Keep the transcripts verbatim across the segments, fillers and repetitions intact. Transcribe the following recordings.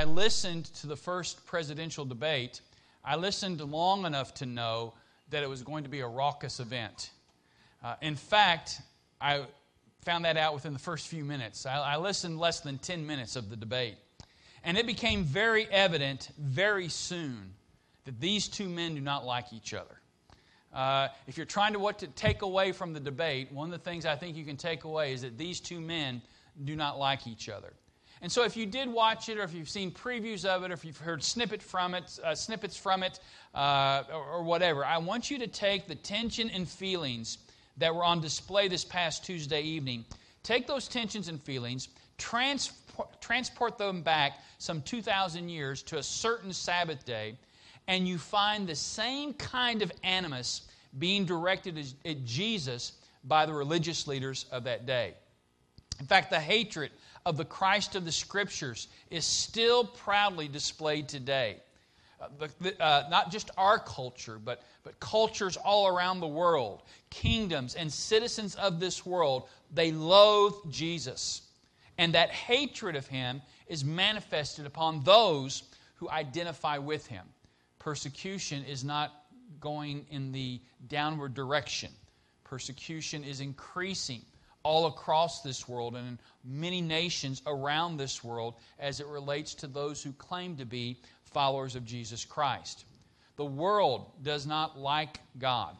I listened to the first presidential debate, I listened long enough to know that it was going to be a raucous event. Uh, in fact, I found that out within the first few minutes. I, I listened less than ten minutes of the debate. And it became very evident very soon that these two men do not like each other. Uh, if you're trying to what to take away from the debate, one of the things I think you can take away is that these two men do not like each other. And so if you did watch it, or if you've seen previews of it, or if you've heard snippet from it, uh, snippets from it, uh, or, or whatever, I want you to take the tension and feelings that were on display this past Tuesday evening. Take those tensions and feelings, transport, transport them back some two thousand years to a certain Sabbath day, and you find the same kind of animus being directed at Jesus by the religious leaders of that day. In fact, the hatred of the Christ of the Scriptures is still proudly displayed today. Uh, the, uh, not just our culture, but, but cultures all around the world, kingdoms and citizens of this world, they loathe Jesus. And that hatred of Him is manifested upon those who identify with Him. Persecution is not going in the downward direction. Persecution is increasing all across this world and in many nations around this world as it relates to those who claim to be followers of Jesus Christ. The world does not like God.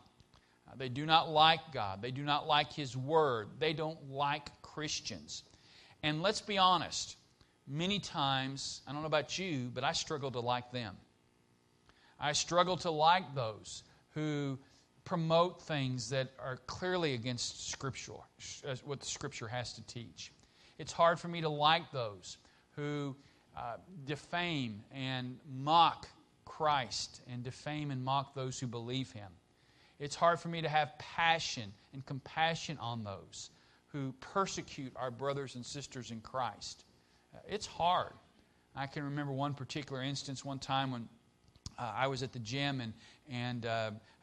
They do not like God. They do not like His Word. They don't like Christians. And let's be honest, many times, I don't know about you, but I struggle to like them. I struggle to like those who promote things that are clearly against Scripture, what the Scripture has to teach. It's hard for me to like those who uh, defame and mock Christ and defame and mock those who believe Him. It's hard for me to have passion and compassion on those who persecute our brothers and sisters in Christ. It's hard. I can remember one particular instance one time when Uh, I was at the gym, and and uh,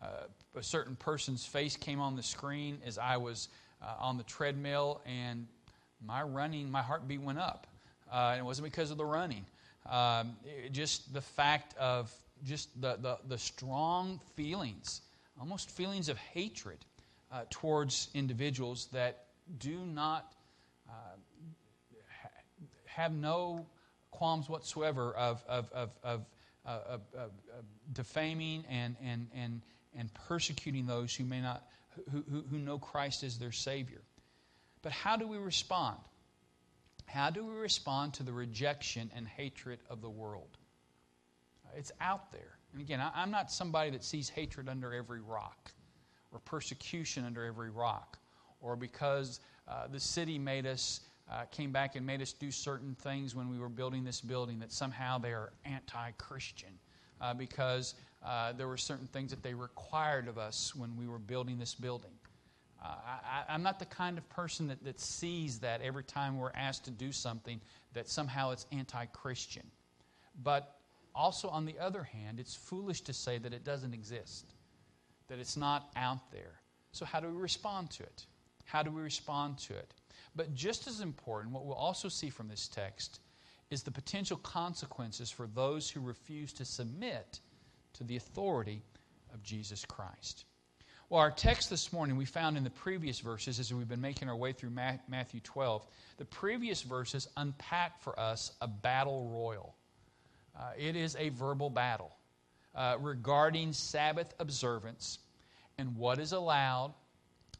uh, a certain person's face came on the screen as I was uh, on the treadmill, and my running, my heartbeat went up. Uh, and it wasn't because of the running. Um, it, just the fact of just the, the, the strong feelings, almost feelings of hatred uh, towards individuals that do not, uh, ha- have no qualms whatsoever of of of, of Uh, uh, uh, uh, defaming and and and and persecuting those who may not who, who who know Christ as their Savior. But how do we respond? How do we respond to the rejection and hatred of the world? Uh, it's out there. And again, I, I'm not somebody that sees hatred under every rock, or persecution under every rock, or because uh, the city made us. Uh, came back and made us do certain things when we were building this building that somehow they are anti-Christian uh, because uh, there were certain things that they required of us when we were building this building. Uh, I, I'm not the kind of person that, that sees that every time we're asked to do something that somehow it's anti-Christian. But also on the other hand, it's foolish to say that it doesn't exist, that it's not out there. So how do we respond to it? How do we respond to it? But just as important, what we'll also see from this text is the potential consequences for those who refuse to submit to the authority of Jesus Christ. Well, our text this morning we found in the previous verses, as we've been making our way through Matthew twelve, the previous verses unpack for us a battle royal. Uh, it is a verbal battle uh, regarding Sabbath observance and what is allowed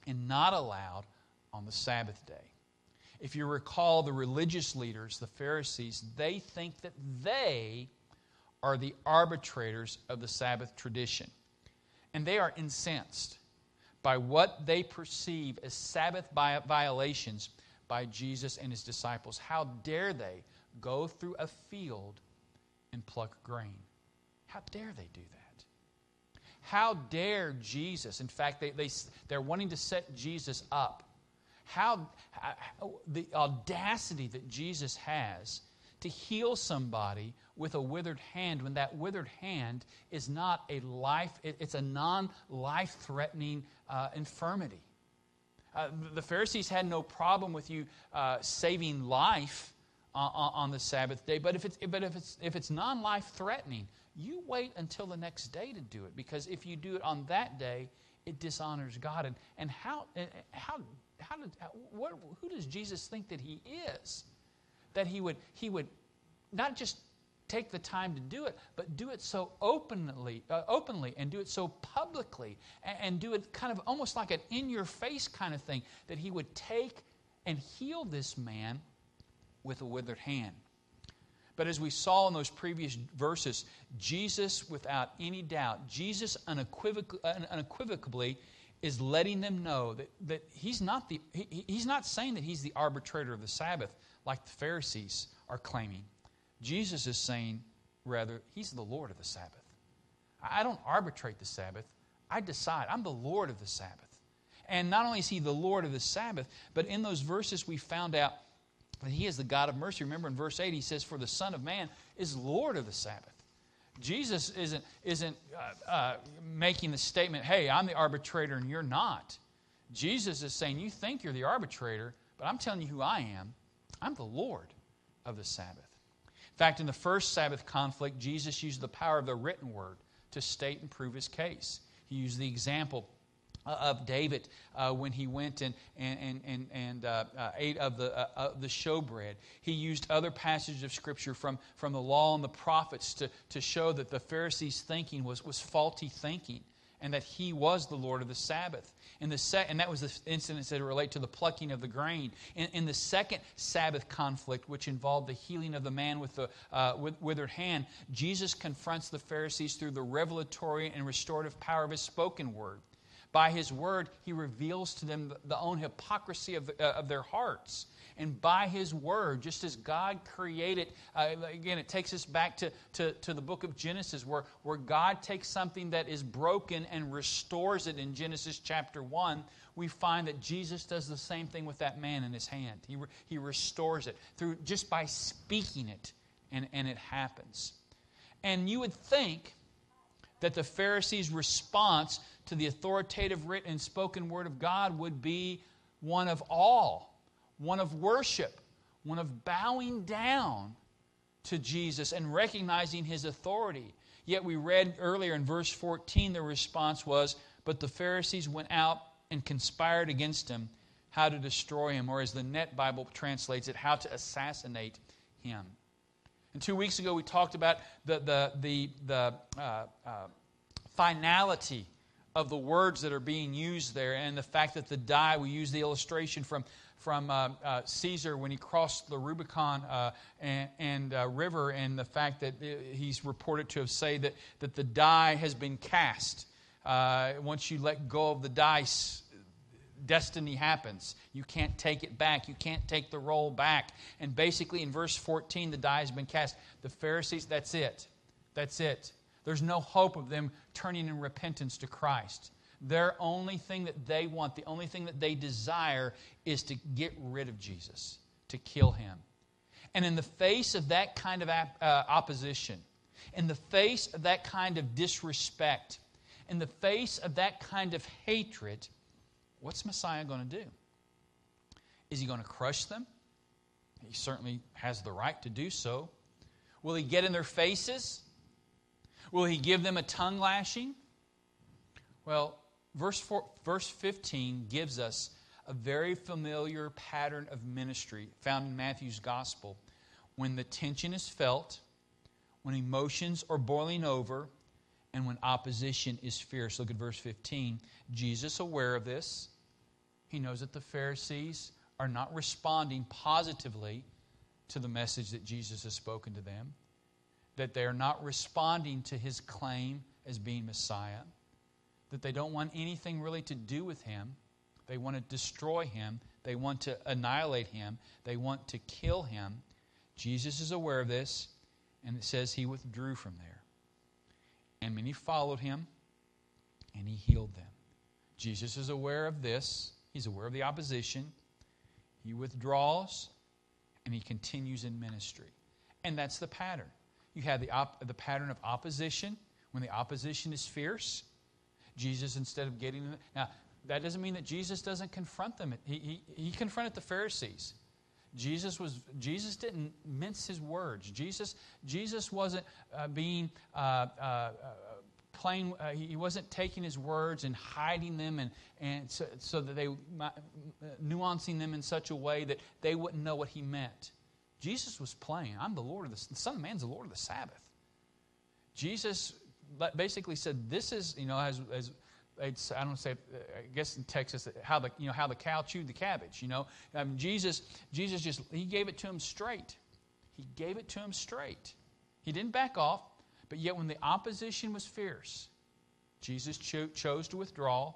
and not allowed on the Sabbath day. If you recall, the religious leaders, the Pharisees, they think that they are the arbitrators of the Sabbath tradition. And they are incensed by what they perceive as Sabbath violations by Jesus and His disciples. How dare they go through a field and pluck grain? How dare they do that? How dare Jesus? In fact, they, they, they're wanting to set Jesus up. How, how the audacity that Jesus has to heal somebody with a withered hand when that withered hand is not a life, it, it's a non-life-threatening uh, infirmity. Uh, the Pharisees had no problem with you uh, saving life on the Sabbath day. But if it's but if it's if it's non-life-threatening, you wait until the next day to do it, because if you do it on that day, it dishonors God. And and how how how did what who does Jesus think that he is, that he would he would not just take the time to do it, but do it so openly, uh, openly, and do it so publicly, and, and do it kind of almost like an in-your-face kind of thing, that he would take and heal this man with a withered hand. But as we saw in those previous verses, Jesus, without any doubt, Jesus unequivocally, unequivocally is letting them know that, that he's not the he, he's not saying that he's the arbitrator of the Sabbath like the Pharisees are claiming. Jesus is saying, rather, he's the Lord of the Sabbath. I don't arbitrate the Sabbath. I decide. I'm the Lord of the Sabbath. And not only is he the Lord of the Sabbath, but in those verses we found out that he is the God of mercy. Remember in verse eight he says, for the Son of Man is Lord of the Sabbath. Jesus isn't, isn't uh, uh, making the statement, hey, I'm the arbitrator and you're not. Jesus is saying, you think you're the arbitrator, but I'm telling you who I am. I'm the Lord of the Sabbath. In fact, in the first Sabbath conflict, Jesus used the power of the written word to state and prove his case. He used the example of David uh, when he went and and and and uh, uh, ate of the uh, of the showbread. He used other passages of Scripture from from the Law and the Prophets to to show that the Pharisees' thinking was was faulty thinking, and that he was the Lord of the Sabbath. And, the se- and that was the incidents that relate to the plucking of the grain. In, in the second Sabbath conflict, which involved the healing of the man with the uh, with, withered hand, Jesus confronts the Pharisees through the revelatory and restorative power of his spoken word. By his word, he reveals to them the, the own hypocrisy of, the, uh, of their hearts. And by his word, just as God created, uh, again, it takes us back to, to, to the book of Genesis, where, where God takes something that is broken and restores it in Genesis chapter one. We find that Jesus does the same thing with that man in his hand. He, re, he restores it through just by speaking it, and, and it happens. And you would think that the Pharisees' response to the authoritative written and spoken word of God would be one of awe, one of worship, one of bowing down to Jesus and recognizing his authority. Yet we read earlier in verse fourteen, the response was, but the Pharisees went out and conspired against him, how to destroy him, or as the Net Bible translates it, how to assassinate him. And two weeks ago we talked about the, the, the, the uh, uh, finality of the words that are being used there, and the fact that the die, we use the illustration from From uh, uh, Caesar when he crossed the Rubicon uh, and, and uh, river, and the fact that he's reported to have said that, that the die has been cast. Uh, once you let go of the dice, destiny happens. You can't take it back. You can't take the roll back. And basically in verse fourteen, the die has been cast. The Pharisees, that's it. That's it. There's no hope of them turning in repentance to Christ. Their only thing that they want, the only thing that they desire, is to get rid of Jesus, to kill him. And in the face of that kind of ap- uh, opposition, in the face of that kind of disrespect, in the face of that kind of hatred, what's Messiah going to do? Is he going to crush them? He certainly has the right to do so. Will he get in their faces? Will he give them a tongue lashing? Well, Verse, four, verse fifteen gives us a very familiar pattern of ministry found in Matthew's Gospel. When the tension is felt, when emotions are boiling over, and when opposition is fierce. Look at verse fifteen. Jesus, aware of this, he knows that the Pharisees are not responding positively to the message that Jesus has spoken to them, that they are not responding to his claim as being Messiah, that they don't want anything really to do with him. They want to destroy him. They want to annihilate him. They want to kill him. Jesus is aware of this, and it says he withdrew from there. And many followed him, and he healed them. Jesus is aware of this. He's aware of the opposition. He withdraws, and he continues in ministry. And that's the pattern. You have the, op- the pattern of opposition. When the opposition is fierce, Jesus, instead of getting them. Now, that doesn't mean that Jesus doesn't confront them. He, he, he confronted the Pharisees. Jesus was Jesus didn't mince his words. Jesus Jesus wasn't uh, being uh, uh, plain. Uh, he wasn't taking his words and hiding them, and and so, so that they uh, nuancing them in such a way that they wouldn't know what he meant. Jesus was plain. I'm the Lord of the Son of Man's the Lord of the Sabbath. Jesus basically said, "This is you know as as." It's, I don't say. I guess in Texas, how the you know how the cow chewed the cabbage. You know, I mean, Jesus, Jesus just he gave it to him straight. He gave it to him straight. He didn't back off. But yet, when the opposition was fierce, Jesus cho- chose to withdraw.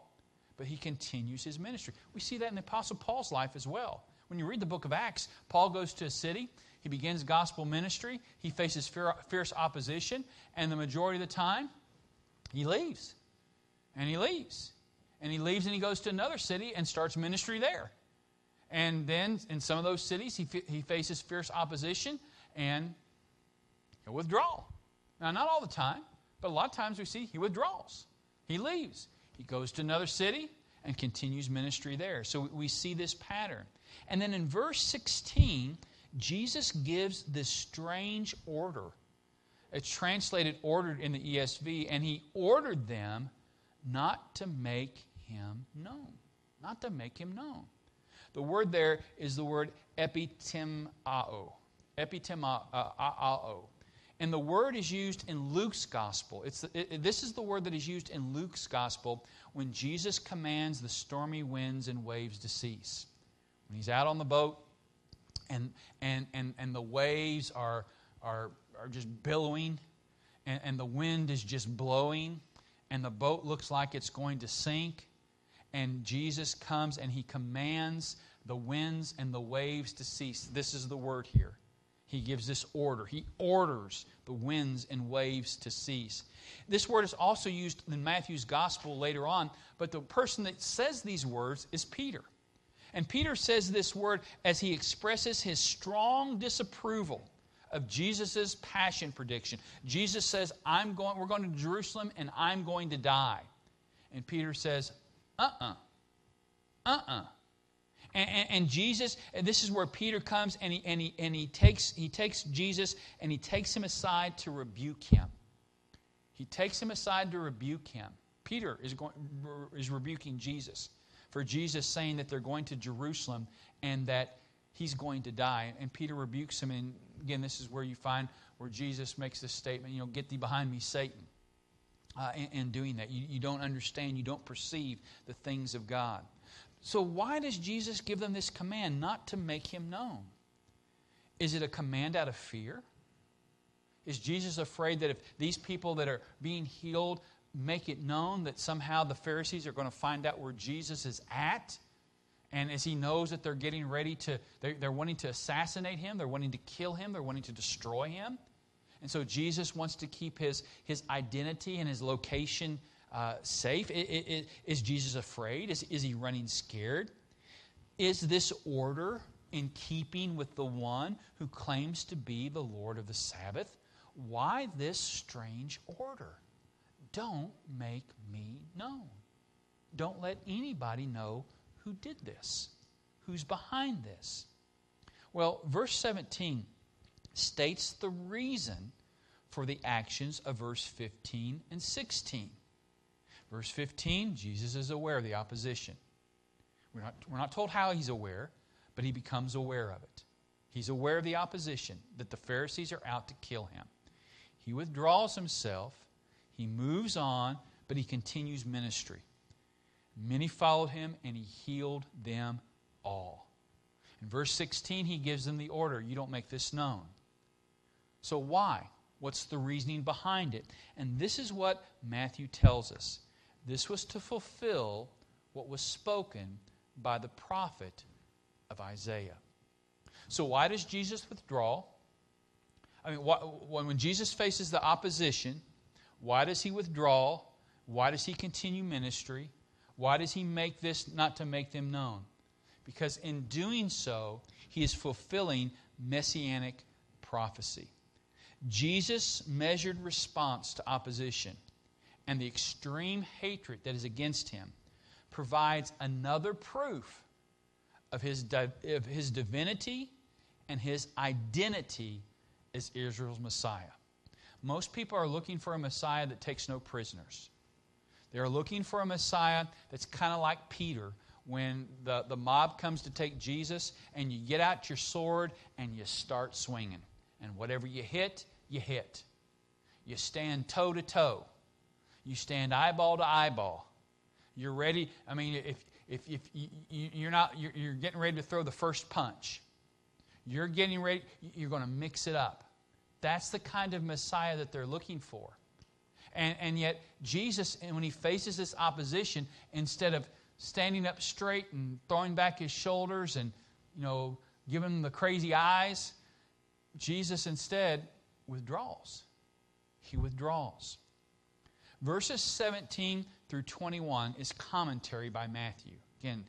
But he continues his ministry. We see that in the Apostle Paul's life as well. When you read the book of Acts, Paul goes to a city. He begins gospel ministry. He faces fier- fierce opposition, and the majority of the time, he leaves. And he leaves. And he leaves and he goes to another city and starts ministry there. And then in some of those cities, he f- he faces fierce opposition and he'll withdraw. Now, not all the time, but a lot of times we see he withdraws. He leaves. He goes to another city and continues ministry there. So we see this pattern. And then in verse sixteen, Jesus gives this strange order. It's translated ordered in the E S V, and he ordered them not to make him known. Not to make him known. The word there is the word epitemao. Epitemao. And the word is used in Luke's gospel. It's the, it, this is the word that is used in Luke's gospel when Jesus commands the stormy winds and waves to cease. When he's out on the boat and and and, and the waves are, are, are just billowing and, and the wind is just blowing, and the boat looks like it's going to sink, and Jesus comes and he commands the winds and the waves to cease. This is the word here. He gives this order. He orders the winds and waves to cease. This word is also used in Matthew's gospel later on, but the person that says these words is Peter. And Peter says this word as he expresses his strong disapproval of Jesus' passion prediction. Jesus says, "I'm going. We're going to Jerusalem, and I'm going to die." And Peter says, "Uh-uh, uh-uh." And, and, and Jesus, and this is where Peter comes, and he and he and he takes he takes Jesus, and he takes him aside to rebuke him. He takes him aside to rebuke him. Peter is going is rebuking Jesus for Jesus saying that they're going to Jerusalem and that he's going to die. And Peter rebukes him. And again, this is where you find where Jesus makes this statement, you know, "Get thee behind me, Satan," uh, in, in doing that. You, you don't understand, you don't perceive the things of God. So why does Jesus give them this command not to make him known? Is it a command out of fear? Is Jesus afraid that if these people that are being healed make it known that somehow the Pharisees are going to find out where Jesus is at? And as he knows that they're getting ready to, they're, they're wanting to assassinate him, they're wanting to kill him, they're wanting to destroy him. And so Jesus wants to keep his, his identity and his location uh, safe. It, it, it, is Jesus afraid? Is, is he running scared? Is this order in keeping with the one who claims to be the Lord of the Sabbath? Why this strange order? Don't make me known. Don't let anybody know who did this? Who's behind this? Well, verse seventeen states the reason for the actions of verse fifteen and sixteen. Verse fifteen, Jesus is aware of the opposition. We're not, we're not told how he's aware, but he becomes aware of it. He's aware of the opposition, that the Pharisees are out to kill him. He withdraws himself, he moves on, but he continues ministry. Many followed him, and he healed them all. In verse sixteen, he gives them the order, "You don't make this known." So why? What's the reasoning behind it? And this is what Matthew tells us. This was to fulfill what was spoken by the prophet of Isaiah. So why does Jesus withdraw? I mean, when Jesus faces the opposition, why does he withdraw? Why does he continue ministry? Why does he make this not to make them known? Because in doing so, he is fulfilling messianic prophecy. Jesus' measured response to opposition and the extreme hatred that is against him provides another proof of his, of his divinity and his identity as Israel's Messiah. Most people are looking for a Messiah that takes no prisoners. They're looking for a Messiah that's kind of like Peter when the, the mob comes to take Jesus and you get out your sword and you start swinging. And whatever you hit, you hit. You stand toe to toe. You stand eyeball to eyeball. You're ready. I mean, if if if you, you're not, you're, you're getting ready to throw the first punch. You're getting ready. You're going to mix it up. That's the kind of Messiah that they're looking for. And and yet Jesus, when he faces this opposition, instead of standing up straight and throwing back his shoulders and, you know, giving them the crazy eyes, Jesus instead withdraws. He withdraws. Verses seventeen through twenty-one is commentary by Matthew. Again,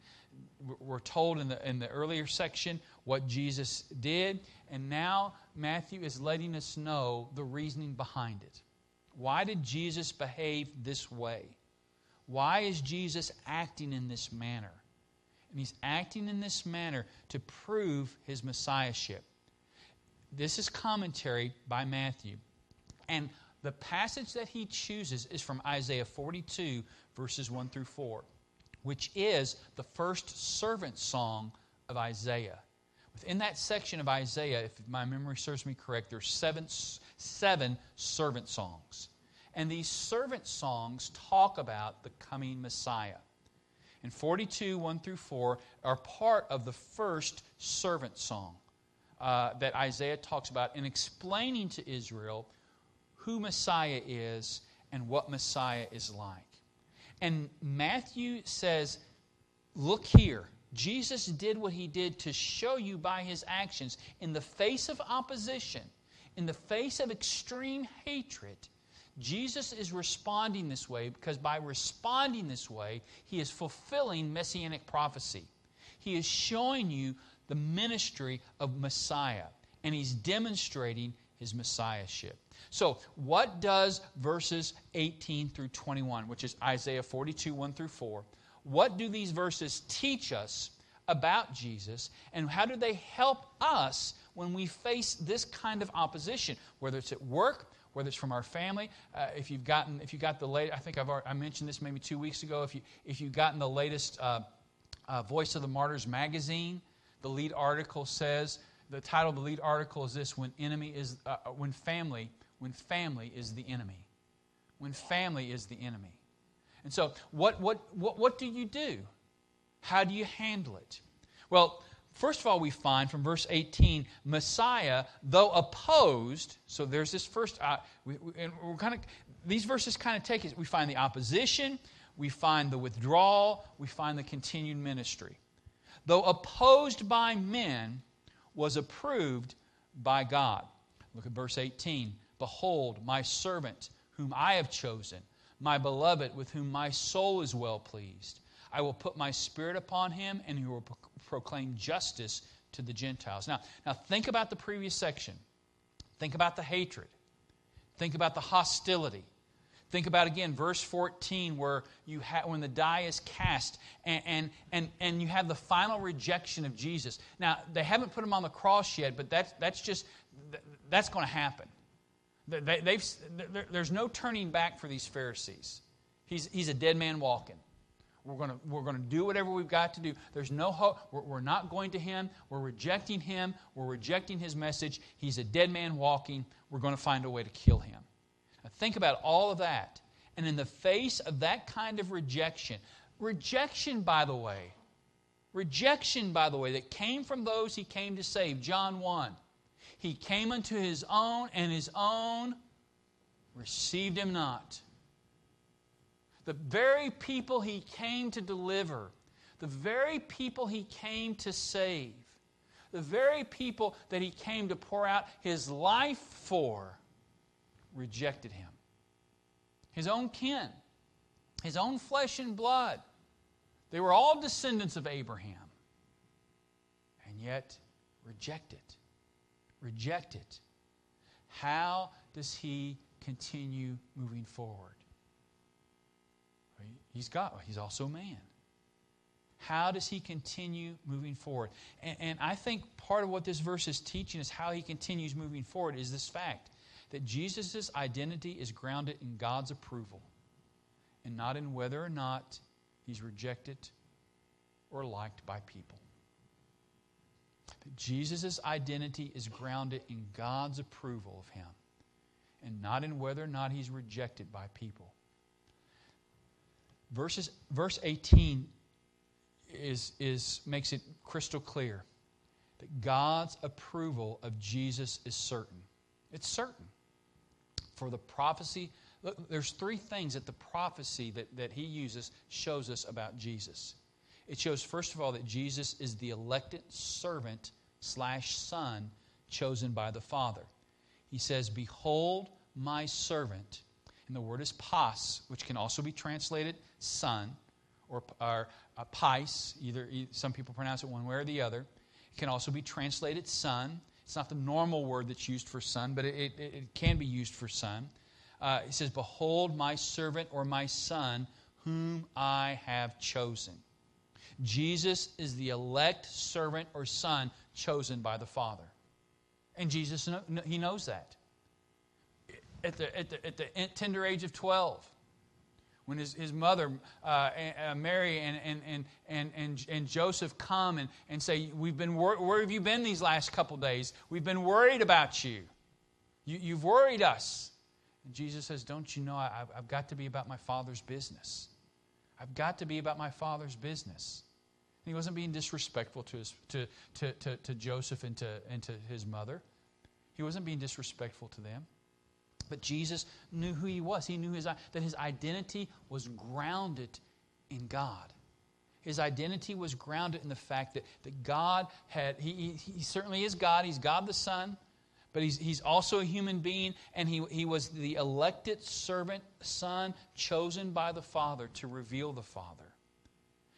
we're told in the in the earlier section what Jesus did, and now Matthew is letting us know the reasoning behind it. Why did Jesus behave this way? Why is Jesus acting in this manner? And he's acting in this manner to prove his messiahship. This is commentary by Matthew. And the passage that he chooses is from Isaiah forty-two, verses one through four, which is the first servant song of Isaiah. Within that section of Isaiah, if my memory serves me correct, there's seven, seven servant songs. And these servant songs talk about the coming Messiah. And forty-two, one through four are part of the first servant song uh, that Isaiah talks about in explaining to Israel who Messiah is and what Messiah is like. And Matthew says, look here. Jesus did what he did to show you by his actions, in the face of opposition, in the face of extreme hatred, Jesus is responding this way because by responding this way, he is fulfilling messianic prophecy. He is showing you the ministry of Messiah, and he's demonstrating his messiahship. So, what does verses eighteen through twenty-one, which is Isaiah forty-two, one through four, what do these verses teach us about Jesus, and how do they help us when we face this kind of opposition, whether it's at work, whether it's from our family? Uh, if you've gotten, if you got the latest, I think I've already, I mentioned this maybe two weeks ago. If you if you've gotten the latest uh, uh, Voice of the Martyrs magazine, the lead article says the title of the lead article is this: When enemy is uh, when family when family is the enemy, when family is the enemy. And so, what, what what what do you do? How do you handle it? Well, first of all, we find from verse eighteen, Messiah, though opposed. So there's this first, uh, we, we, and we're kind of these verses kind of take it. We find the opposition, we find the withdrawal, we find the continued ministry. Though opposed by men, was approved by God. Look at verse eighteen. Behold, my servant, whom I have chosen, my beloved, with whom my soul is well pleased. I will put my spirit upon him, and he will pro- proclaim justice to the Gentiles. Now, now think about the previous section. Think about the hatred. Think about the hostility. Think about, again, verse fourteen, where you ha- when the die is cast, and, and, and, and you have the final rejection of Jesus. Now, they haven't put him on the cross yet, but that's, that's just, that's going to happen. They, they've, there's no turning back for these Pharisees. He's, he's a dead man walking. We're going to, we're going to do whatever we've got to do. There's no hope. We're, we're not going to him. We're rejecting him. We're rejecting his message. He's a dead man walking. We're going to find a way to kill him. Now think about all of that. And in the face of that kind of rejection, rejection, by the way, rejection, by the way, that came from those he came to save, John one. He came unto his own, and his own received him not. The very people he came to deliver, the very people he came to save, the very people that he came to pour out his life for, rejected him. His own kin, his own flesh and blood. They were all descendants of Abraham, and yet rejected. Reject it. How does he continue moving forward? He's God. He's also man. How does he continue moving forward? And, and I think part of what this verse is teaching is how he continues moving forward is this fact that Jesus' identity is grounded in God's approval and not in whether or not he's rejected or liked by people. But Jesus' identity is grounded in God's approval of him and not in whether or not he's rejected by people. Verses, verse eighteen is, is, makes it crystal clear that God's approval of Jesus is certain. It's certain. For the prophecy, look, there's three things that the prophecy that, that he uses shows us about Jesus. It shows, first of all, that Jesus is the elected servant slash son chosen by the Father. He says, "Behold my servant." And the word is pas, which can also be translated son or, or uh, pais. Either, some people pronounce it one way or the other. It can also be translated son. It's not the normal word that's used for son, but it, it, it can be used for son. Uh, it says, "Behold my servant," or "my son, whom I have chosen." Jesus is the elect servant or son chosen by the Father. And Jesus, he knows that. At the, at the, at the tender age of twelve, when his, his mother, uh, Mary and, and, and, and, and Joseph come and, and say, "We've been wor- where have you been these last couple days? We've been worried about you. you. You've worried us." And Jesus says, "Don't you know I, I've got to be about my Father's business? I've got to be about my Father's business." And he wasn't being disrespectful to his, to, to, to, to Joseph and to, and to his mother. He wasn't being disrespectful to them. But Jesus knew who he was. He knew his, that his identity was grounded in God. His identity was grounded in the fact that, that God had... He, he, he certainly is God. He's God the Son. But he's, he's also a human being. And he, he was the elected servant, son, chosen by the Father to reveal the Father.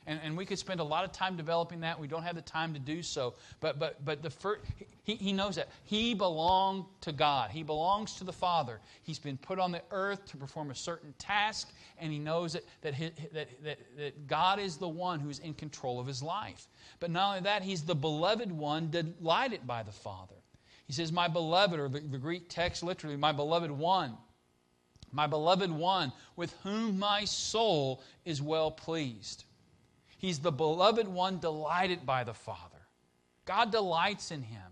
And, and we could spend a lot of time developing that. We don't have the time to do so. But but but the first, he, he knows that. He belonged to God. He belongs to the Father. He's been put on the earth to perform a certain task, and he knows that, that, his, that, that, that God is the one who's in control of his life. But not only that, he's the beloved one delighted by the Father. He says, "My beloved," or the, the Greek text literally, "my beloved one, my beloved one, with whom my soul is well pleased." He's the beloved one delighted by the Father. God delights in him.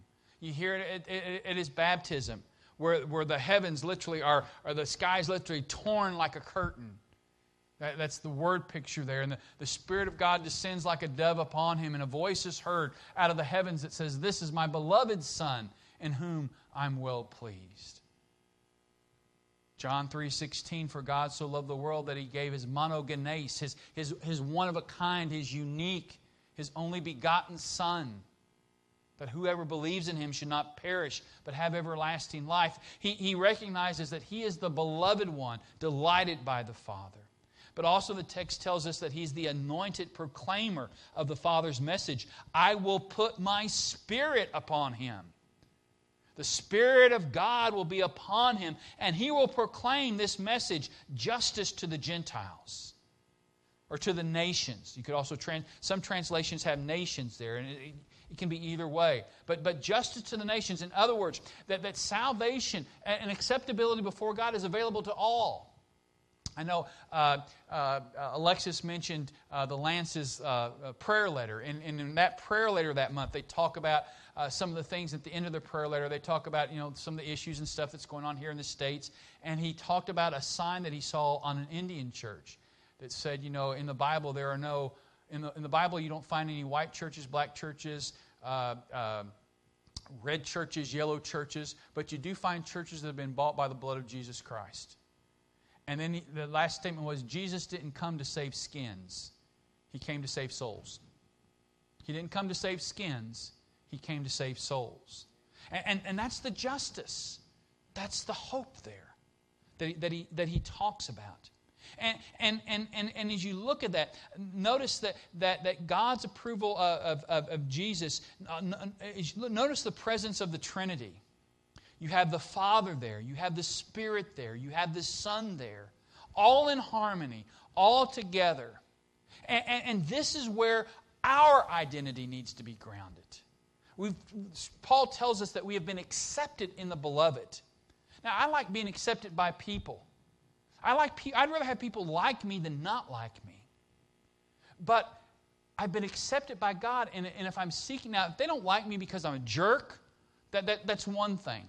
You hear it at, at, at his baptism, where, where the heavens literally are, or the skies literally torn like a curtain. That, that's the word picture there. And the, the Spirit of God descends like a dove upon him, and a voice is heard out of the heavens that says, "This is my beloved Son, in whom I'm well pleased." John three sixteen, "For God so loved the world that he gave his monogenes," his, his, his one-of-a-kind, his unique, his only begotten Son, "that whoever believes in him should not perish, but have everlasting life." He, he recognizes that he is the beloved one, delighted by the Father. But also the text tells us that he's the anointed proclaimer of the Father's message. "I will put my Spirit upon him." The Spirit of God will be upon him, and he will proclaim this message, justice to the Gentiles, or to the nations. You could also trans- some translations have "nations" there, and it, it can be either way. But, but justice to the nations, in other words, that, that salvation and acceptability before God is available to all. I know uh, uh, Alexis mentioned uh, the Lance's uh, prayer letter, and, and in that prayer letter that month, they talk about Uh, some of the things at the end of the prayer letter. They talk about, you know, some of the issues and stuff that's going on here in the States. And he talked about a sign that he saw on an Indian church that said, you know, in the Bible there are no, in the, in the Bible you don't find any white churches, black churches, uh, uh, red churches, yellow churches, but you do find churches that have been bought by the blood of Jesus Christ. And then he, the last statement was, "Jesus didn't come to save skins. He came to save souls." He didn't come to save skins. He came to save souls. And, and, and that's the justice. That's the hope there that he, that he, that he talks about. And, and, and, and, and as you look at that, notice that, that, that God's approval of, of, of Jesus, notice the presence of the Trinity. You have the Father there. You have the Spirit there. You have the Son there. All in harmony. All together. And, and, and this is where Our identity needs to be grounded. We've, Paul tells us that we have been accepted in the beloved. Now, I like being accepted by people. I like pe- I'd rather have people like me than not like me. But I've been accepted by God, and, and if I'm seeking out, if they don't like me because I'm a jerk, that, that that's one thing.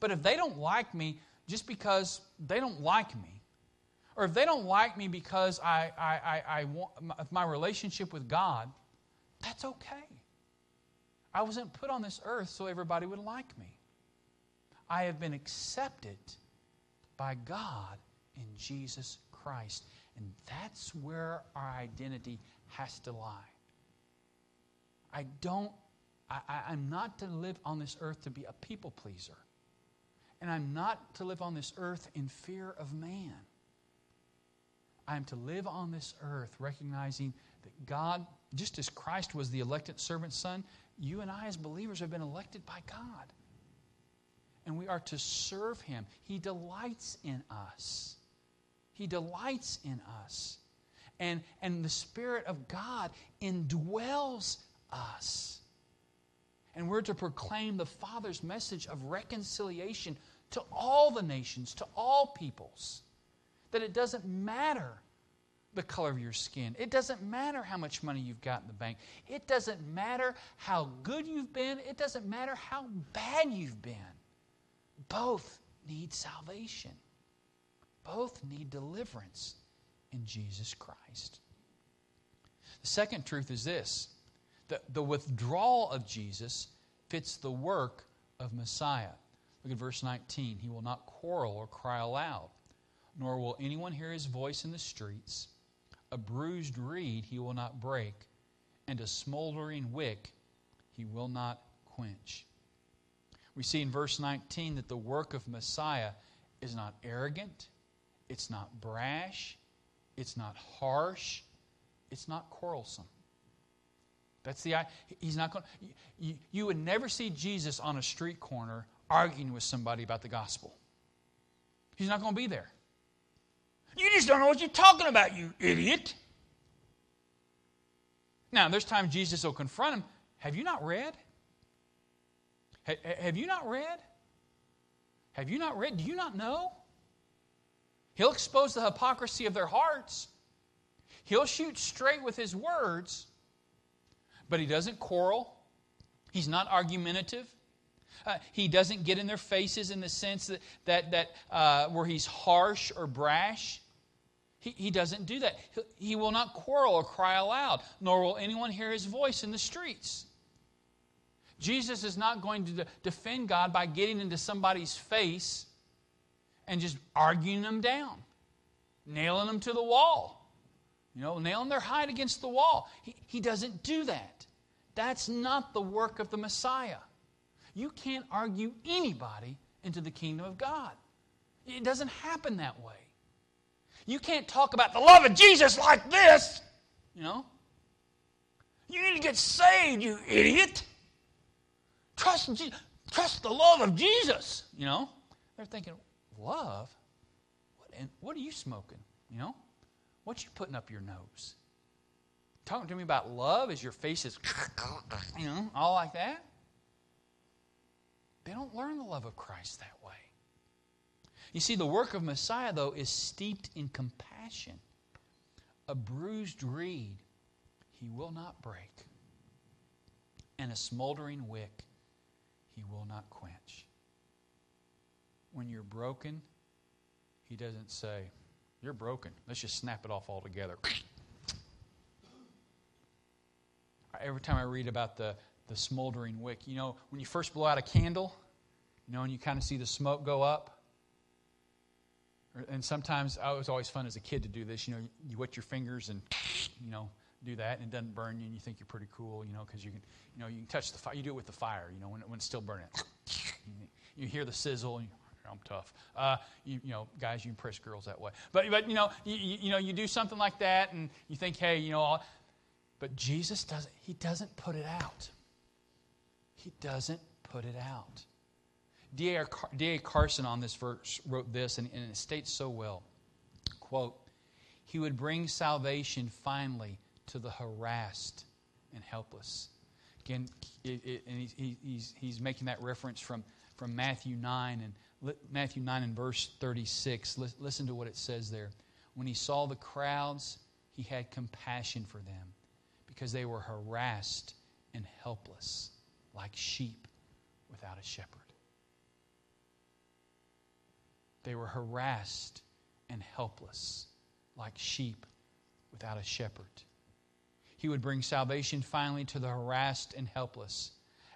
But if they don't like me just because they don't like me, or if they don't like me because I, I, I, I want my, my relationship with God, that's okay. I wasn't put on this earth so everybody would like me. I have been accepted by God in Jesus Christ. And that's where our identity has to lie. I don't, I, I, I'm not to live on this earth to be a people pleaser. And I'm not to live on this earth in fear of man. I'm to live on this earth recognizing that God, just as Christ was the elected servant son, you and I as believers have been elected by God. And we are to serve Him. He delights in us. He delights in us. And, and the Spirit of God indwells us. And we're to proclaim the Father's message of reconciliation to all the nations, to all peoples. That it doesn't matter the color of your skin. It doesn't matter how much money you've got in the bank. It doesn't matter how good you've been. It doesn't matter how bad you've been. Both need salvation. Both need deliverance in Jesus Christ. The second truth is this: that the withdrawal of Jesus fits the work of Messiah. Look at verse nineteen. He will not quarrel or cry aloud, nor will anyone hear his voice in the streets. A bruised reed he will not break, and a smoldering wick he will not quench. We see in verse nineteen that the work of Messiah is not arrogant, it's not brash, it's not harsh, it's not quarrelsome. That's the he's not going. You, you would never see Jesus on a street corner arguing with somebody about the gospel. He's not going to be there. You just don't know what you're talking about, you idiot. Now, there's times Jesus will confront him. Have you not read? Have you not read? Have you not read? Do you not know? He'll expose the hypocrisy of their hearts. He'll shoot straight with his words. But he doesn't quarrel. He's not argumentative. Uh, he doesn't get in their faces in the sense that, that, that uh, where he's harsh or brash. He, he doesn't do that. He will not quarrel or cry aloud, nor will anyone hear his voice in the streets. Jesus is not going to defend God by getting into somebody's face and just arguing them down, nailing them to the wall, you know, nailing their hide against the wall. He, he doesn't do that. That's not the work of the Messiah. You can't argue anybody into the kingdom of God. It doesn't happen that way. You can't talk about the love of Jesus like this, you know. You need to get saved, you idiot. Trust, trust the love of Jesus, you know. They're thinking, love? What, and what are you smoking, you know? What you putting up your nose? Talking to me about love as your face is, you know, all like that? They don't learn the love of Christ that way. You see, the work of Messiah, though, is steeped in compassion. A bruised reed he will not break, and a smoldering wick He will not quench. When you're broken, He doesn't say, you're broken. Let's just snap it off altogether. Every time I read about the, the smoldering wick, you know, when you first blow out a candle, you know, and you kind of see the smoke go up. And sometimes, oh, it was always fun as a kid to do this, you know, you wet your fingers and, you know, do that, and it doesn't burn you, and you think you're pretty cool, you know, because you can, you know, you can touch the fire. You do it with the fire, you know, when, when it's still burning. You hear the sizzle, and you, I'm tough. Uh, you, you know, guys, you impress girls that way. But, but you know, you, you know, you do something like that, and you think, hey, you know, I'll... but Jesus doesn't. He doesn't put it out. He doesn't put it out. D A Carson on this verse wrote this, and, and it states so well. Quote: He would bring salvation finally to the harassed and helpless. Again, it, it, and he, he, he's, he's making that reference from, from Matthew nine and Matthew nine and verse thirty-six. L- listen to what it says there. When he saw the crowds, he had compassion for them because they were harassed and helpless like sheep without a shepherd. They were harassed and helpless like sheep without a shepherd. He would bring salvation finally to the harassed and helpless,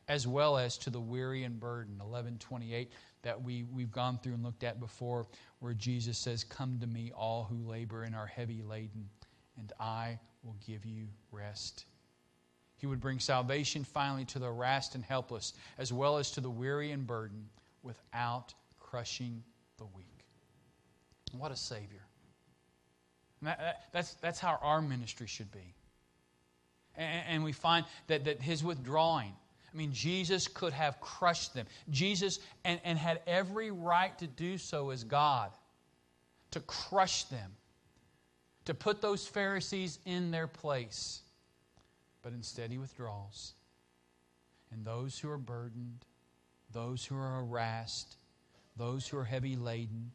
as well as to the weary and burdened. eleven twenty-eight that we, we've gone through and looked at before, where Jesus says, "Come to me, all who labor and are heavy laden, and I will give you rest." He would bring salvation finally to the harassed and helpless, as well as to the weary and burdened, without crushing the weak. What a Savior. And that, that, that's, that's how our ministry should be. And, and we find that, that His withdrawing, I mean, Jesus could have crushed them. Jesus, and, and had every right to do so as God, to crush them, to put those Pharisees in their place. But instead He withdraws. And those who are burdened, those who are harassed, those who are heavy laden,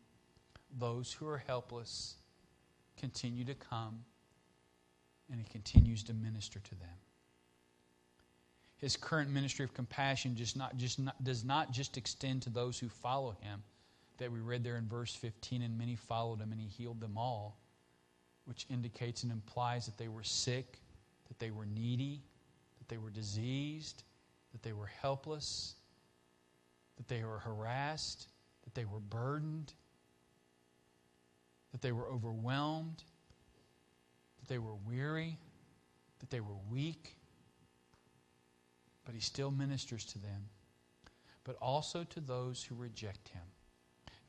those who are helpless, continue to come, and He continues to minister to them. His current ministry of compassion just not, just not, does not just extend to those who follow Him, that we read there in verse fifteen, and many followed Him, and He healed them all, which indicates and implies that they were sick, that they were needy, that they were diseased, that they were helpless, that they were harassed, that they were burdened, that they were overwhelmed, that they were weary, that they were weak. But He still ministers to them, but also to those who reject Him.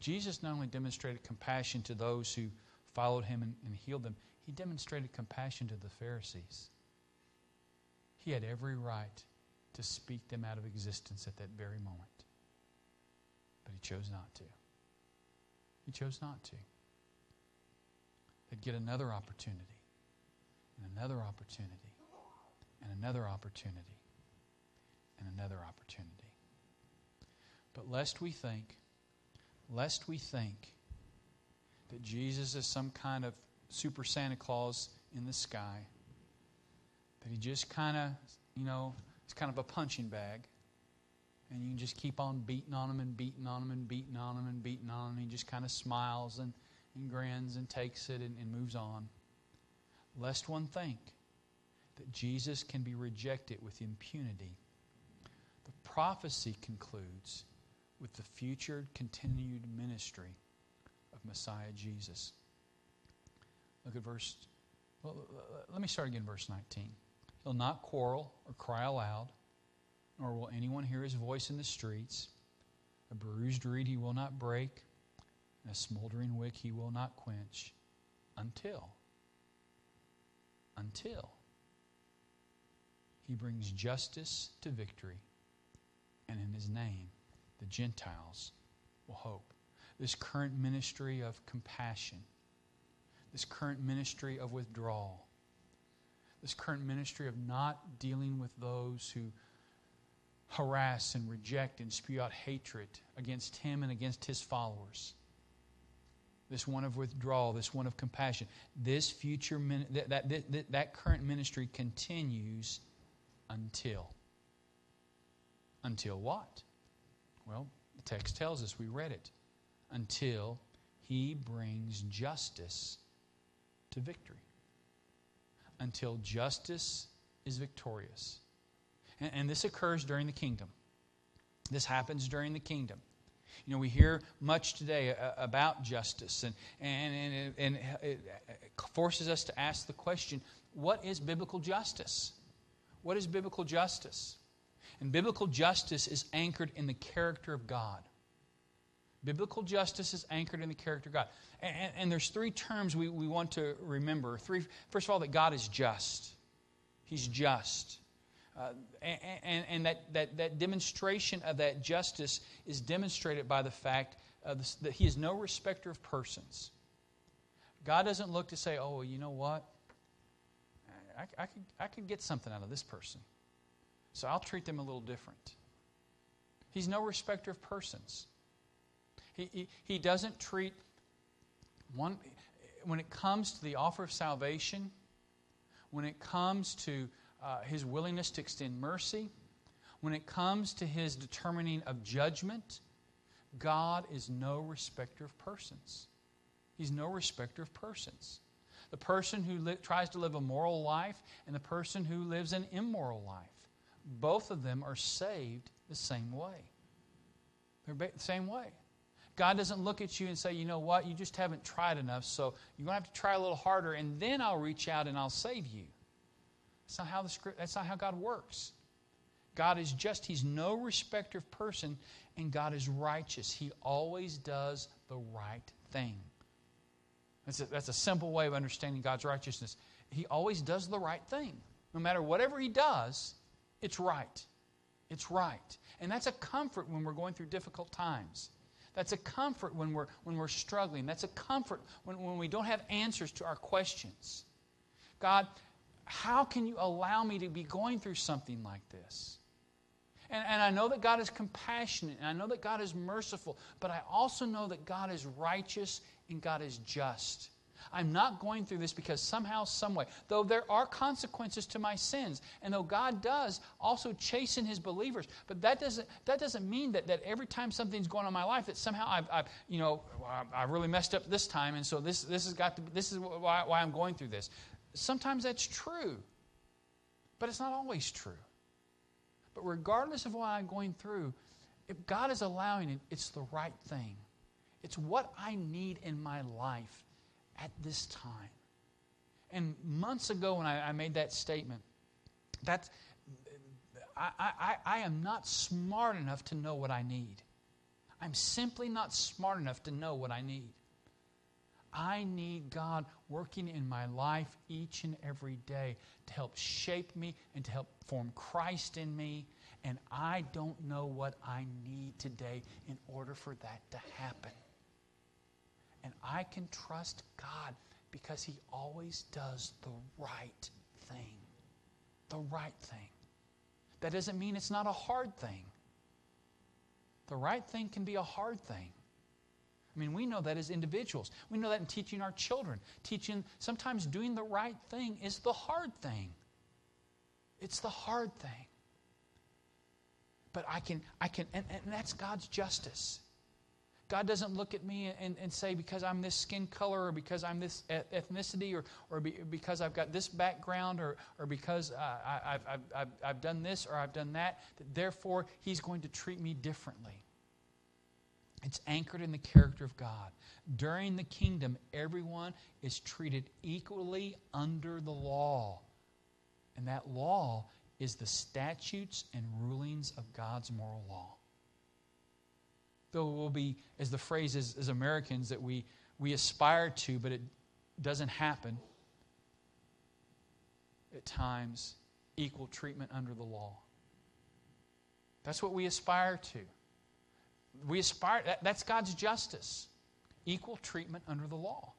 Jesus not only demonstrated compassion to those who followed Him and, and healed them, He demonstrated compassion to the Pharisees. He had every right to speak them out of existence at that very moment. But He chose not to. He chose not to. They'd get another opportunity, and another opportunity, and another opportunity. And another opportunity. But lest we think, lest we think that Jesus is some kind of super Santa Claus in the sky, that He just kind of, you know, it's kind of a punching bag, and you can just keep on beating on Him and beating on Him and beating on Him and beating on Him, and He just kind of smiles and, and grins and takes it and, and moves on. Lest one think that Jesus can be rejected with impunity. The prophecy concludes with the future continued ministry of Messiah Jesus. Look at verse, well, let me start again, verse nineteen. He'll not quarrel or cry aloud, nor will anyone hear His voice in the streets. A bruised reed He will not break, and a smoldering wick He will not quench, until, until He brings justice to victory. And in His name, the Gentiles will hope. This current ministry of compassion, this current ministry of withdrawal, this current ministry of not dealing with those who harass and reject and spew out hatred against Him and against His followers. This one of withdrawal, this one of compassion. This future that that, that, that current ministry continues until. Until what? Well, the text tells us, we read it. Until He brings justice to victory. Until justice is victorious. And, and this occurs during the kingdom. This happens during the kingdom. You know, we hear much today about justice, and, and, and, and it forces us to ask the question, what is biblical justice? What is biblical justice? And biblical justice is anchored in the character of God. Biblical justice is anchored in the character of God. And, and, and there's three terms we, we want to remember. Three, first of all, that God is just. He's just. Uh, and and, and that, that, that demonstration of that justice is demonstrated by the fact of this, that He is no respecter of persons. God doesn't look to say, oh, you know what? I, I, can, I can get something out of this person. So I'll treat them a little different. He's no respecter of persons. He, he, he doesn't treat one... When it comes to the offer of salvation, when it comes to uh, his willingness to extend mercy, when it comes to his determining of judgment, God is no respecter of persons. He's no respecter of persons. The person who li- tries to live a moral life and the person who lives an immoral life, both of them are saved the same way. They're ba- the same way. God doesn't look at you and say, you know what, you just haven't tried enough, so you're going to have to try a little harder, and then I'll reach out and I'll save you. That's not how the script, that's not how God works. God is just, He's no respecter of person, and God is righteous. He always does the right thing. That's a, that's a simple way of understanding God's righteousness. He always does the right thing. No matter whatever He does, it's right. It's right. And that's a comfort when we're going through difficult times. That's a comfort when we're, when we're struggling. That's a comfort when, when we don't have answers to our questions. God, how can you allow me to be going through something like this? And, and I know that God is compassionate, and I know that God is merciful, but I also know that God is righteous and God is just. I'm not going through this because somehow, someway, though there are consequences to my sins, and though God does also chasten His believers, but that doesn't that doesn't mean that, that every time something's going on in my life that somehow I've, I've you know I really messed up this time, and so this this has got to this is why, why I'm going through this. Sometimes that's true, but it's not always true. But regardless of what I'm going through, if God is allowing it, it's the right thing. It's what I need in my life at this time. And months ago when I, I made that statement, that's, I, I, I am not smart enough to know what I need. I'm simply not smart enough to know what I need. I need God working in my life each and every day to help shape me and to help form Christ in me. And I don't know what I need today in order for that to happen. And I can trust God because He always does the right thing. The right thing. That doesn't mean it's not a hard thing. The right thing can be a hard thing. I mean, we know that as individuals. We know that in teaching our children. Teaching, sometimes doing the right thing is the hard thing. It's the hard thing. But I can, I can, and, and that's God's justice. God doesn't look at me and, and say, because I'm this skin color or because I'm this ethnicity or, or be, because I've got this background or, or because uh, I, I've, I've, I've, I've done this or I've done that, that, therefore He's going to treat me differently. It's anchored in the character of God. During the kingdom, everyone is treated equally under the law. And that law is the statutes and rulings of God's moral law. Though it will be, as the phrase is, as Americans, that we, we aspire to, but it doesn't happen. At times, equal treatment under the law. That's what we aspire to. We aspire, that, that's God's justice. Equal treatment under the law.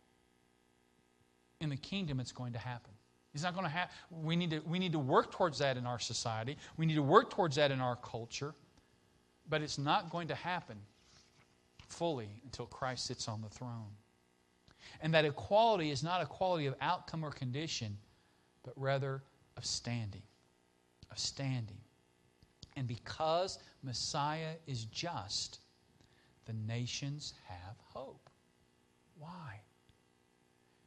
In the kingdom, it's going to happen. It's not going to happen. We need to, we need to work towards that in our society. We need to work towards that in our culture. But it's not going to happen fully until Christ sits on the throne. And that equality is not equality of outcome or condition, but rather of standing. Of standing. And because Messiah is just, the nations have hope. Why?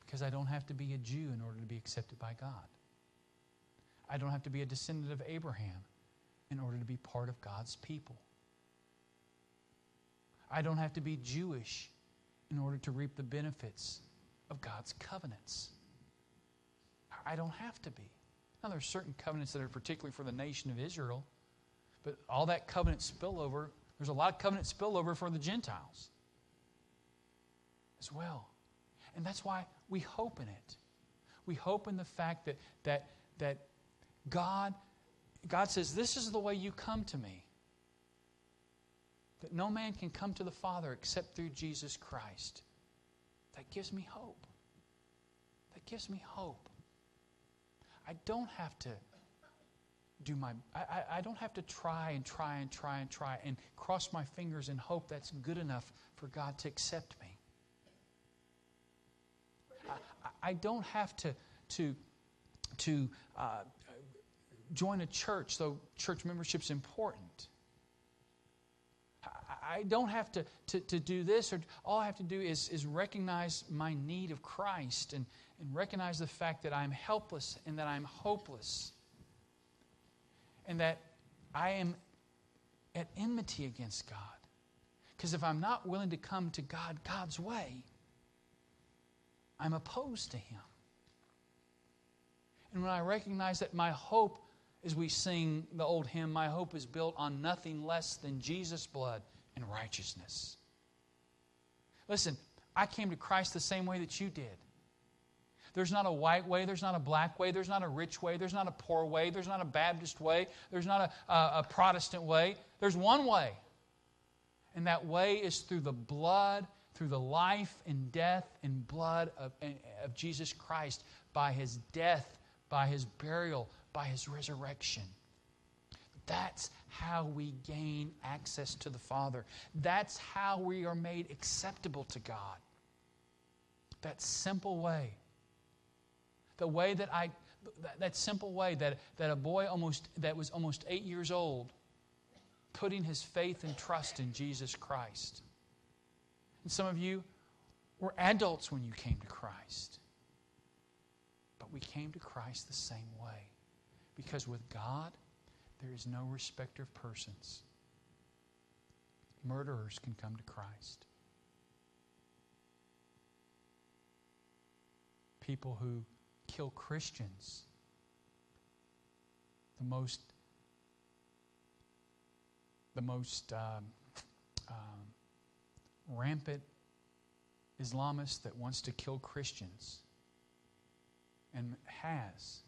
Because I don't have to be a Jew in order to be accepted by God. I don't have to be a descendant of Abraham in order to be part of God's people. I don't have to be Jewish in order to reap the benefits of God's covenants. I don't have to be. Now, there are certain covenants that are particularly for the nation of Israel, but all that covenant spillover, there's a lot of covenant spillover for the Gentiles as well. And that's why we hope in it. We hope in the fact that, that, that God, God says, this is the way you come to me. That no man can come to the Father except through Jesus Christ. That gives me hope. That gives me hope. I don't have to do my, I, I don't have to try and try and try and try and cross my fingers and hope that's good enough for God to accept me. I, I don't have to to to uh, join a church, though church membership's important. I, I don't have to, to to do this, or all I have to do is is recognize my need of Christ and and recognize the fact that I'm helpless and that I'm hopeless. And that I am at enmity against God. Because if I'm not willing to come to God God's way, I'm opposed to Him. And when I recognize that my hope, as we sing the old hymn, my hope is built on nothing less than Jesus' blood and righteousness. Listen, I came to Christ the same way that you did. There's not a white way. There's not a black way. There's not a rich way. There's not a poor way. There's not a Baptist way. There's not a, a, a Protestant way. There's one way. And that way is through the blood, through the life and death and blood of, of Jesus Christ, by His death, by His burial, by His resurrection. That's how we gain access to the Father. That's how we are made acceptable to God. That simple way. The way that I, that simple way that, that a boy almost that was almost eight years old, putting his faith and trust in Jesus Christ. And some of you were adults when you came to Christ. But we came to Christ the same way. Because with God, there is no respecter of persons. Murderers can come to Christ. People who kill Christians, the most the most um, um, rampant Islamist that wants to kill Christians and has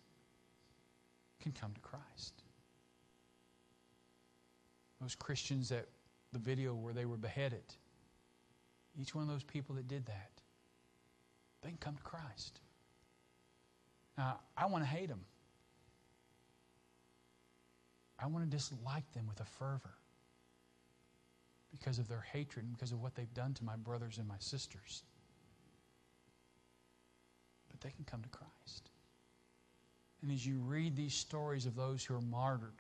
can come to Christ. Those Christians that the video where they were beheaded, each one of those people that did that, they can come to Christ. Now, I want to hate them. I want to dislike them with a fervor because of their hatred and because of what they've done to my brothers and my sisters. But they can come to Christ. And as you read these stories of those who are martyred,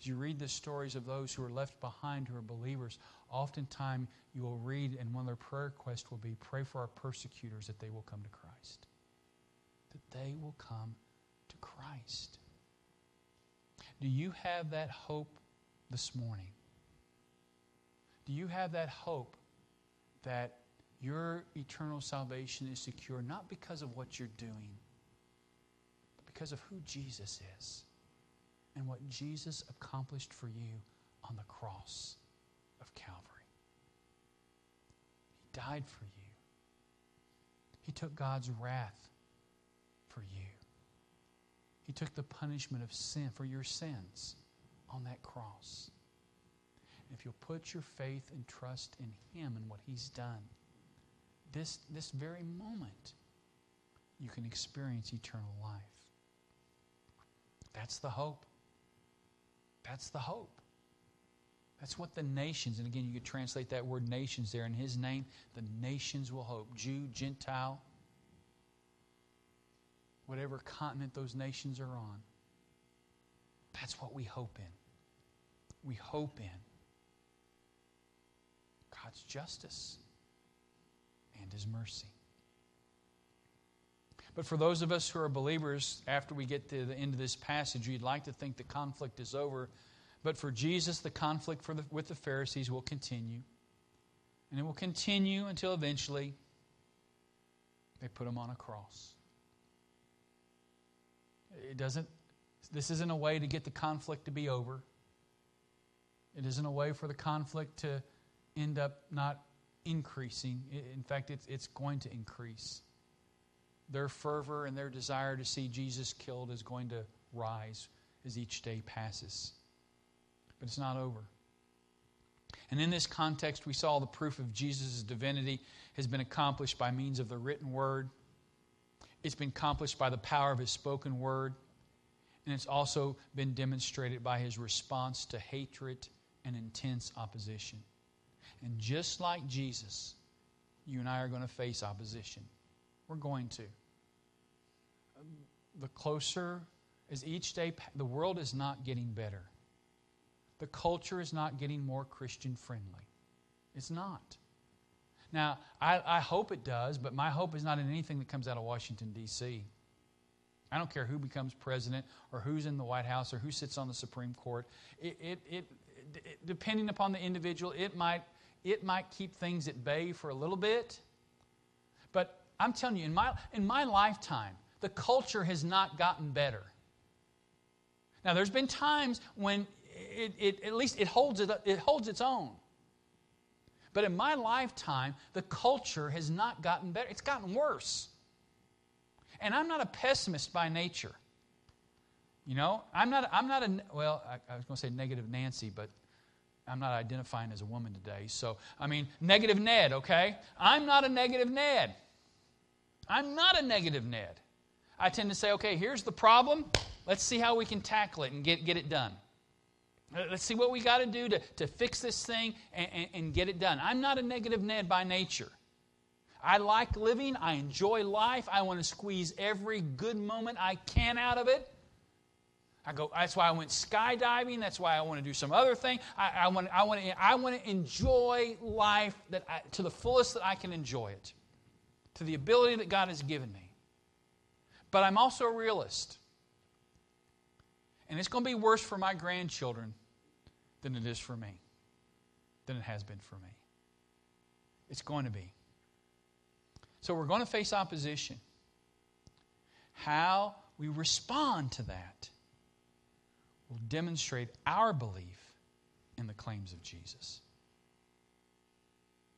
as you read the stories of those who are left behind who are believers, oftentimes you will read, and one of their prayer requests will be, pray for our persecutors that they will come to Christ. That they will come to Christ. Do you have that hope this morning? Do you have that hope that your eternal salvation is secure not because of what you're doing, but because of who Jesus is and what Jesus accomplished for you on the cross of Calvary? He died for you. He took God's wrath for you. He took the punishment of sin for your sins on that cross. And if you'll put your faith and trust in Him and what He's done, this, this very moment, you can experience eternal life. That's the hope. That's the hope. That's what the nations, and again, you could translate that word nations there. In His name, the nations will hope. Jew, Gentile, whatever continent those nations are on. That's what we hope in. We hope in God's justice and His mercy. But for those of us who are believers, after we get to the end of this passage, you'd like to think the conflict is over. But for Jesus, the conflict for the, with the Pharisees will continue. And it will continue until eventually they put Him on a cross. It doesn't, this isn't a way to get the conflict to be over. It isn't a way for the conflict to end up not increasing. In fact, it's, it's going to increase. Their fervor and their desire to see Jesus killed is going to rise as each day passes. But it's not over. And in this context, we saw the proof of Jesus' divinity has been accomplished by means of the written word. It's been accomplished by the power of His spoken word. And it's also been demonstrated by his response to hatred and intense opposition. And just like Jesus, you and I are going to face opposition. We're going to. The closer as each day, the world is not getting better. The culture is not getting more Christian friendly. It's not. Now, I, I hope it does, but my hope is not in anything that comes out of Washington, D C I don't care who becomes president or who's in the White House or who sits on the Supreme Court. It, it, it, it, depending upon the individual, it might, it might keep things at bay for a little bit. But I'm telling you, in my, in my lifetime, the culture has not gotten better. Now, there's been times when it, it at least it holds it, it holds its own. But in my lifetime, the culture has not gotten better. It's gotten worse. And I'm not a pessimist by nature. You know, I'm not, I'm not a, well, I, I was going to say negative Nancy, but I'm not identifying as a woman today. So, I mean, negative Ned, okay? I'm not a negative Ned. I'm not a negative Ned. I tend to say, okay, here's the problem. Let's see how we can tackle it and get, get it done. Let's see what we got to do to, to fix this thing and, and, and get it done. I'm not a negative Ned by nature. I like living. I enjoy life. I want to squeeze every good moment I can out of it. I go. That's why I went skydiving. That's why I want to do some other thing. I, I want. I want. To, I want to enjoy life that I, to the fullest that I can enjoy it, to the ability that God has given me. But I'm also a realist. And it's going to be worse for my grandchildren than it is for me, than it has been for me. It's going to be. So we're going to face opposition. How we respond to that will demonstrate our belief in the claims of Jesus.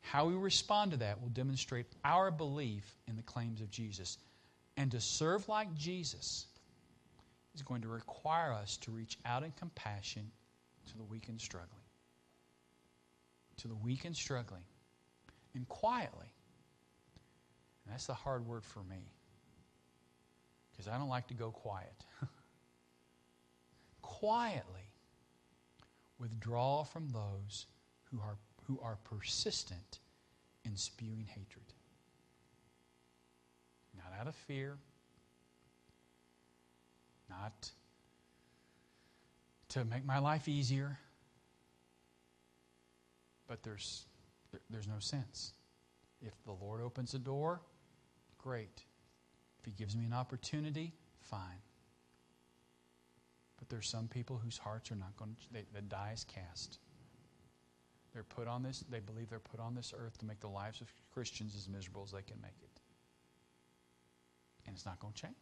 How we respond to that will demonstrate our belief in the claims of Jesus. And to serve like Jesus is going to require us to reach out in compassion to the weak and struggling. To the weak and struggling. And quietly. And that's the hard word for me. Because I don't like to go quiet. Quietly withdraw from those who are, who are persistent in spewing hatred. Not out of fear. Not to make my life easier, but there's there, there's no sense. If the Lord opens a door, great. If He gives me an opportunity, fine. But there's some people whose hearts are not going to, they, the die is cast. They're put on this, they believe they're put on this earth to make the lives of Christians as miserable as they can make it. And it's not going to change.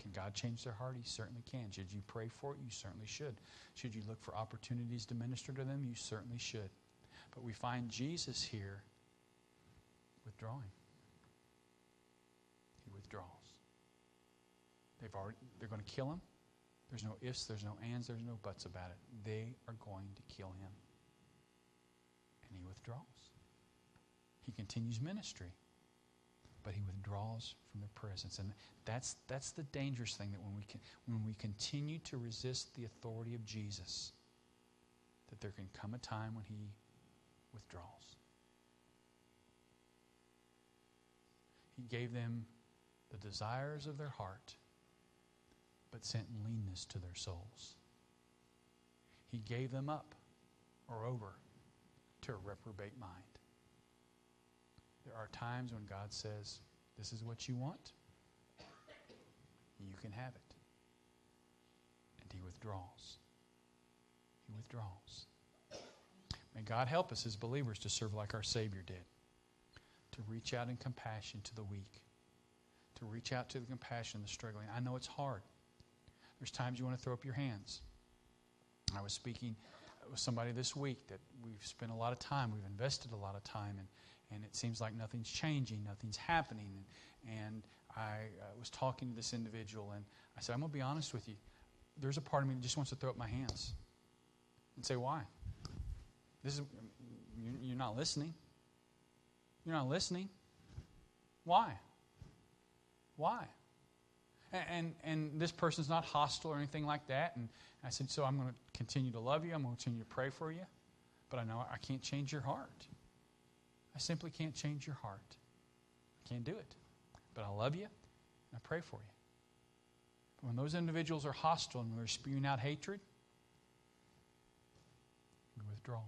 Can God change their heart? He certainly can. Should you pray for it? You certainly should. Should you look for opportunities to minister to them? You certainly should. But we find Jesus here withdrawing. He withdraws. They've already, they're going to kill him. There's no ifs, there's no ands, there's no buts about it. They are going to kill him. And he withdraws. He continues ministry. But he withdraws from their presence. And that's, that's the dangerous thing, that when we, can, when we continue to resist the authority of Jesus, that there can come a time when he withdraws. He gave them the desires of their heart, but sent leanness to their souls. He gave them up or over to a reprobate mind. There are times when God says, this is what you want. You can have it. And he withdraws. He withdraws. May God help us as believers to serve like our Savior did. To reach out in compassion to the weak. To reach out to the compassion of the struggling. I know it's hard. There's times you want to throw up your hands. I was speaking with somebody this week that we've spent a lot of time, we've invested a lot of time in. And it seems like nothing's changing, nothing's happening. And, and I uh, was talking to this individual, and I said, I'm going to be honest with you. There's a part of me that just wants to throw up my hands and say, why? This is, you're not listening. You're not listening. Why? Why? and, and this person's not hostile or anything like that. And I said, so I'm going to continue to love you. I'm going to continue to pray for you. But I know I can't change your heart. I simply can't change your heart. I can't do it. But I love you, and I pray for you. But when those individuals are hostile and we're spewing out hatred, we withdraw.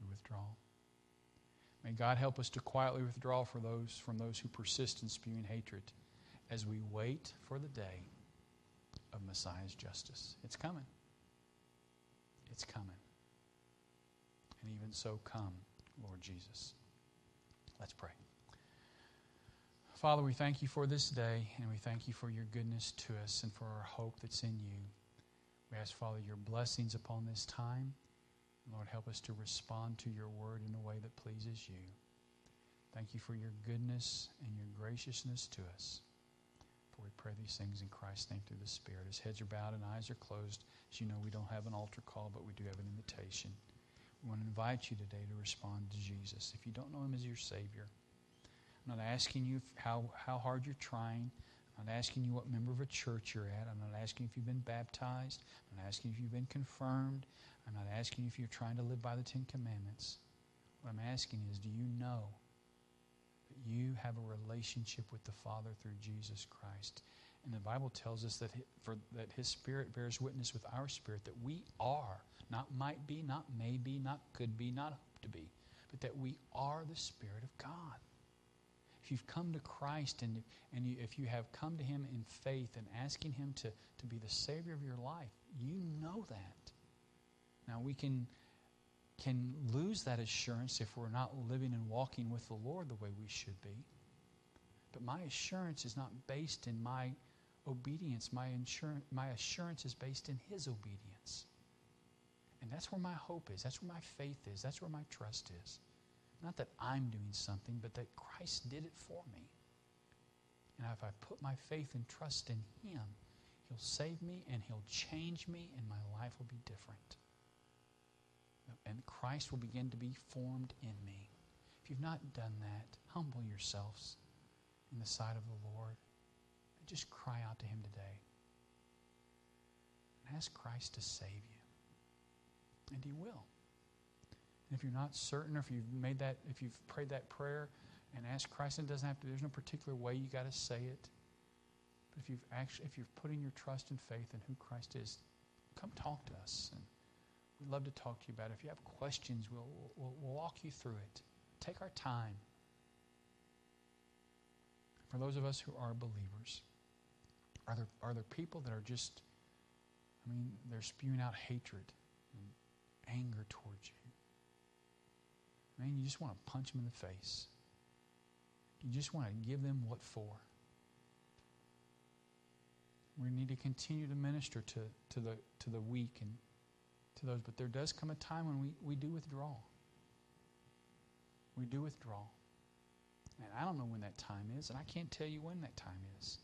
We withdraw. May God help us to quietly withdraw for those, from those who persist in spewing hatred as we wait for the day of Messiah's justice. It's coming. It's coming. And even so, come, Lord Jesus. Let's pray. Father, we thank you for this day, and we thank you for your goodness to us and for our hope that's in you. We ask, Father, your blessings upon this time. Lord, help us to respond to your word in a way that pleases you. Thank you for your goodness and your graciousness to us. For we pray these things in Christ's name through the Spirit. As heads are bowed and eyes are closed, as you know, we don't have an altar call, but we do have an invitation. We want to invite you today to respond to Jesus. If you don't know him as your Savior, I'm not asking you how, how hard you're trying. I'm not asking you what member of a church you're at. I'm not asking if you've been baptized. I'm not asking if you've been confirmed. I'm not asking if you're trying to live by the Ten Commandments. What I'm asking is, do you know that you have a relationship with the Father through Jesus Christ? And the Bible tells us that his, for, that His Spirit bears witness with our spirit that we are, not might be, not may be, not could be, not hope to be, but that we are the Spirit of God. If you've come to Christ and, and you, if you have come to Him in faith and asking Him to, to be the Savior of your life, you know that. Now, we can, can lose that assurance if we're not living and walking with the Lord the way we should be. But my assurance is not based in my obedience. My, insurance, my assurance is based in His obedience. And that's where my hope is. That's where my faith is. That's where my trust is. Not that I'm doing something, but that Christ did it for me. And if I put my faith and trust in Him, He'll save me and He'll change me and my life will be different. And Christ will begin to be formed in me. If you've not done that, humble yourselves in the sight of the Lord and just cry out to Him today. And ask Christ to save you. And He will. And if you're not certain, or if you've made that, if you've prayed that prayer and asked Christ, and it doesn't have to, there's no particular way you got to say it. But if you've actually, if you've put in your trust and faith in who Christ is, come talk to us. And we'd love to talk to you about it. If you have questions, we'll, we'll, we'll walk you through it. Take our time. For those of us who are believers, are there, are there people that are just, I mean, they're spewing out hatred and anger towards you? Man, you just want to punch them in the face. You just want to give them what for. We need to continue to minister to, to, the, to the weak and to those, but there does come a time when we, we do withdraw. We do withdraw. And I don't know when that time is, and I can't tell you when that time is.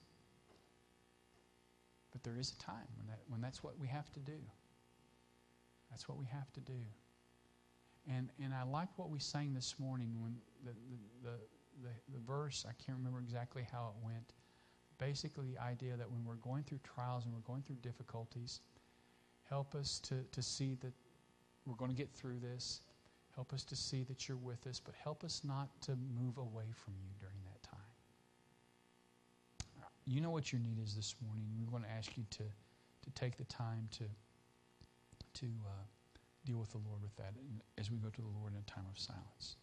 But there is a time when, that, when that's what we have to do. That's what we have to do. And and I like what we sang this morning when the the, the, the the verse, I can't remember exactly how it went. Basically the idea that when we're going through trials and we're going through difficulties, help us to, to see that we're going to get through this. Help us to see that you're with us, but help us not to move away from you during that time. You know what your need is this morning. We're going to ask you to, to take the time to to uh, deal with the Lord with that as we go to the Lord in a time of silence.